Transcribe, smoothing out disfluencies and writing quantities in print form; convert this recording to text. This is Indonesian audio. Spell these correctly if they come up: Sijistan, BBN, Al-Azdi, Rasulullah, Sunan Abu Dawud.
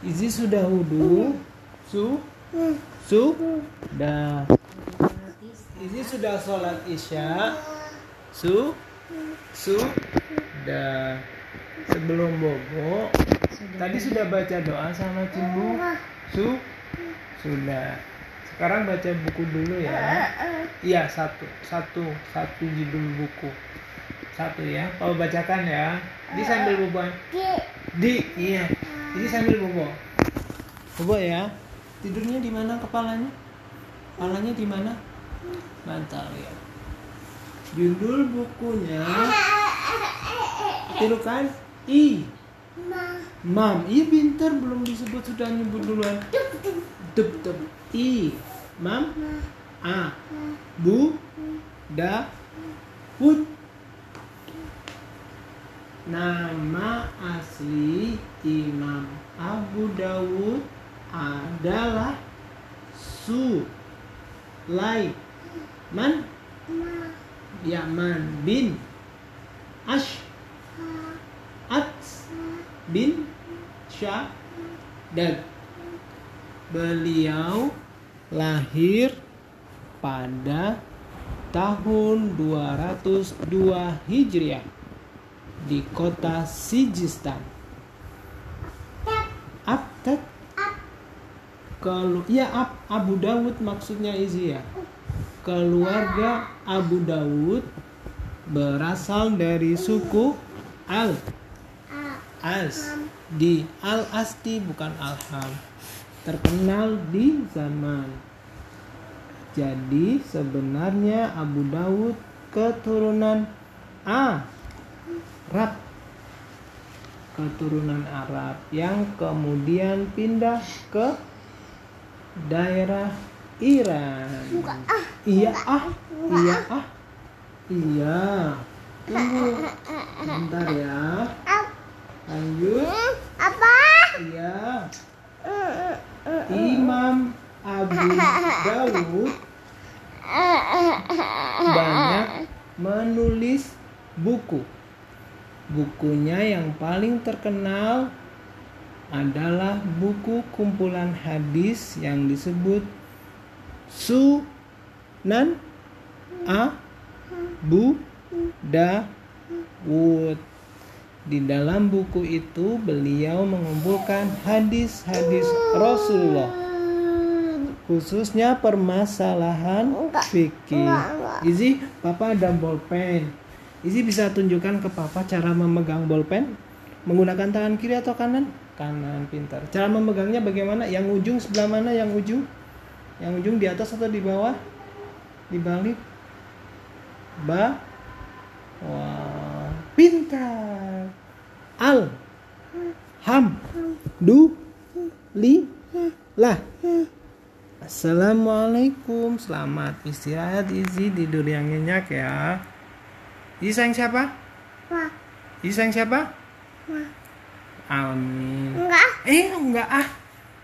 Izi sudah wudhu. Sudah. Izi sudah sholat isya. Sudah. Sebelum bobo tadi sudah baca doa sama cimbu. Sudah. Sekarang baca buku dulu ya. Iya, satu judul buku. Satu ya. Kau bacakan ya. Di sambil bobo. Iya. Ini sambil bobo. Bobo ya. Tidurnya di mana kepalanya? Kepalanya di mana? Mantap ya. Judul bukunya tirukan I. Mam. Iya pintar, belum disebut sudah nyebut duluan. Dep. I. Mam. A. Bu. Da. Wud. Nama asli Imam Abu Dawud adalah Sulaiman bin Asy'ats bin Shaddad. Beliau lahir pada tahun 202 Hijriah di kota Sijistan. Abu Dawud maksudnya Izi ya. Keluarga Abu Dawud berasal dari suku Al-Azdi. Al-Azdi bukan Al-Ham. Terkenal di zaman. Jadi sebenarnya Abu Dawud keturunan Arab. Keturunan Arab yang kemudian pindah ke daerah Iran. Iya. Tunggu. Bentar ya. Lanjut. Apa? Iya. Imam Abu Dawud banyak menulis buku. Bukunya yang paling terkenal adalah buku kumpulan hadis yang disebut Sunan Abu Dawud. Di dalam buku itu beliau mengumpulkan hadis-hadis Rasulullah, khususnya permasalahan fikih. Izi, Papa ada bolpen. Izi bisa tunjukkan ke Papa cara memegang bolpen menggunakan tangan kiri atau kanan? Kanan, pintar. Cara memegangnya bagaimana? Yang ujung sebelah mana? Yang ujung di atas atau di bawah? Dibalik. Wah, pintar. Alhamdulillah. Assalamualaikum. Selamat istirahat Izi, tidur yang nyenyak ya. Izi sayang siapa? Izi sayang siapa? Amin. Enggak. Enggak.